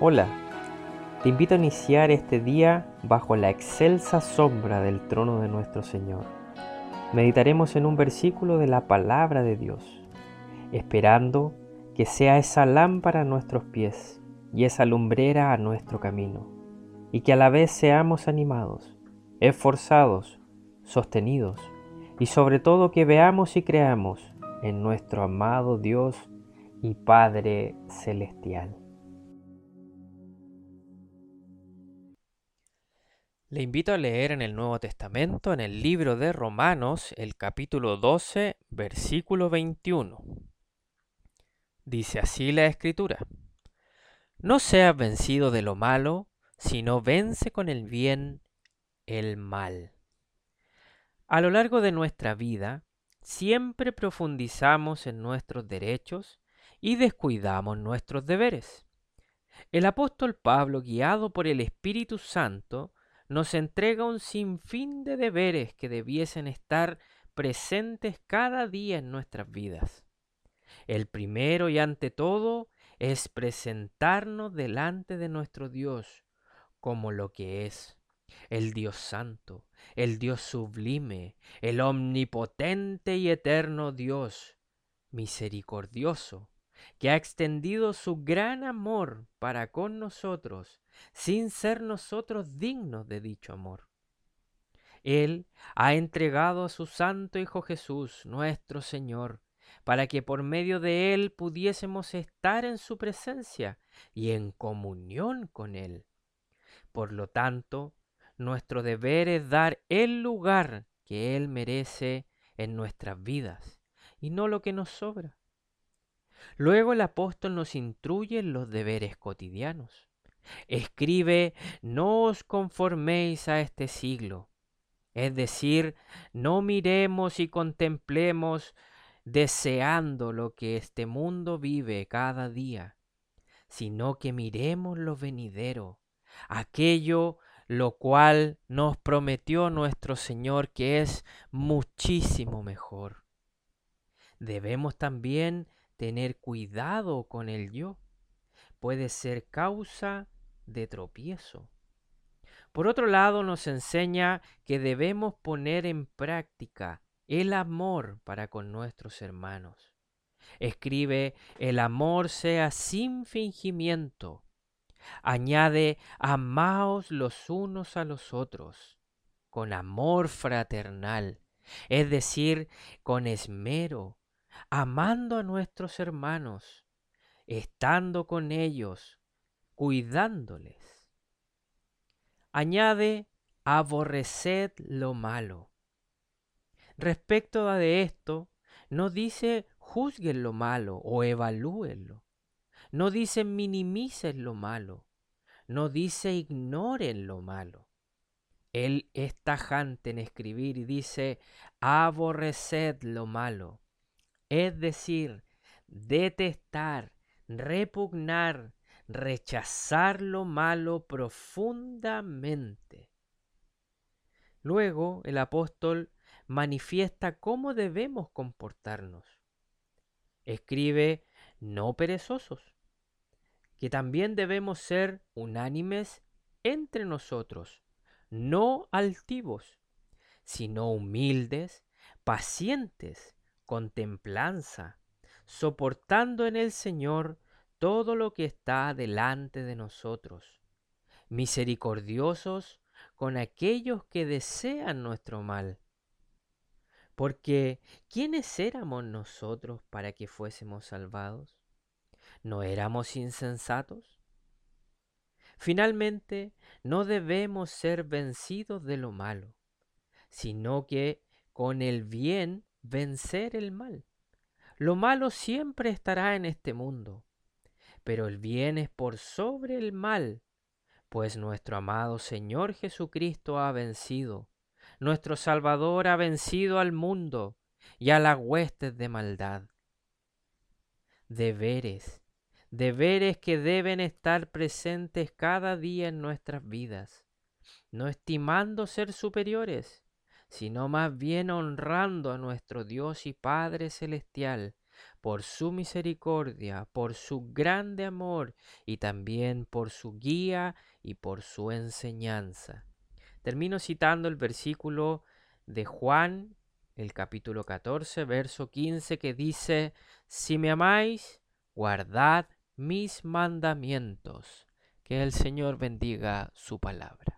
Hola, te invito a iniciar este día bajo la excelsa sombra del trono de nuestro Señor. Meditaremos en un versículo de la palabra de Dios, esperando que sea esa lámpara a nuestros pies y esa lumbrera a nuestro camino, y que a la vez seamos animados, esforzados, sostenidos, y sobre todo que veamos y creamos en nuestro amado Dios y Padre Celestial. Le invito a leer en el Nuevo Testamento, en el libro de Romanos, el capítulo 12, versículo 21. Dice así la Escritura: No seas vencido de lo malo, sino vence con el bien el mal. A lo largo de nuestra vida, siempre profundizamos en nuestros derechos y descuidamos nuestros deberes. El apóstol Pablo, guiado por el Espíritu Santo, nos entrega un sinfín de deberes que debiesen estar presentes cada día en nuestras vidas. El primero y ante todo es presentarnos delante de nuestro Dios como lo que es, el Dios Santo, el Dios sublime, el omnipotente y eterno Dios, misericordioso, que ha extendido su gran amor para con nosotros, sin ser nosotros dignos de dicho amor. Él ha entregado a su Santo Hijo Jesús, nuestro Señor, para que por medio de Él pudiésemos estar en su presencia y en comunión con Él. Por lo tanto, nuestro deber es dar el lugar que Él merece en nuestras vidas, y no lo que nos sobra. Luego el apóstol nos instruye en los deberes cotidianos. Escribe: no os conforméis a este siglo. Es decir, no miremos y contemplemos deseando lo que este mundo vive cada día, sino que miremos lo venidero, aquello lo cual nos prometió nuestro Señor, que es muchísimo mejor. Debemos también tener cuidado con el yo. Puede ser causa de tropiezo. Por otro lado, nos enseña que debemos poner en práctica el amor para con nuestros hermanos. Escribe: el amor sea sin fingimiento. Añade: amaos los unos a los otros con amor fraternal, es decir, con esmero, amando a nuestros hermanos, estando con ellos, cuidándoles. Añade: aborreced lo malo. Respecto a de esto, no dice juzguen lo malo o evalúenlo. No dice minimicen lo malo. No dice ignoren lo malo. Él es tajante en escribir y dice: aborreced lo malo. Es decir, detestar, repugnar, rechazar lo malo profundamente. Luego el apóstol manifiesta cómo debemos comportarnos. Escribe: no perezosos, que también debemos ser unánimes entre nosotros, no altivos, sino humildes, pacientes, con templanza, soportando en el Señor todo lo que está delante de nosotros, misericordiosos con aquellos que desean nuestro mal. Porque ¿quiénes éramos nosotros para que fuésemos salvados? ¿No éramos insensatos? Finalmente, no debemos ser vencidos de lo malo, sino que con el bien vencer el mal. Lo malo siempre estará en este mundo, pero el bien es por sobre el mal, pues nuestro amado Señor Jesucristo ha vencido, nuestro Salvador ha vencido al mundo y a las huestes de maldad. Deberes que deben estar presentes cada día en nuestras vidas, no estimando ser superiores, sino más bien honrando a nuestro Dios y Padre Celestial por su misericordia, por su grande amor y también por su guía y por su enseñanza. Termino citando el versículo de Juan, el capítulo 14, verso 15, que dice: si me amáis, guardad mis mandamientos. Que el Señor bendiga su palabra.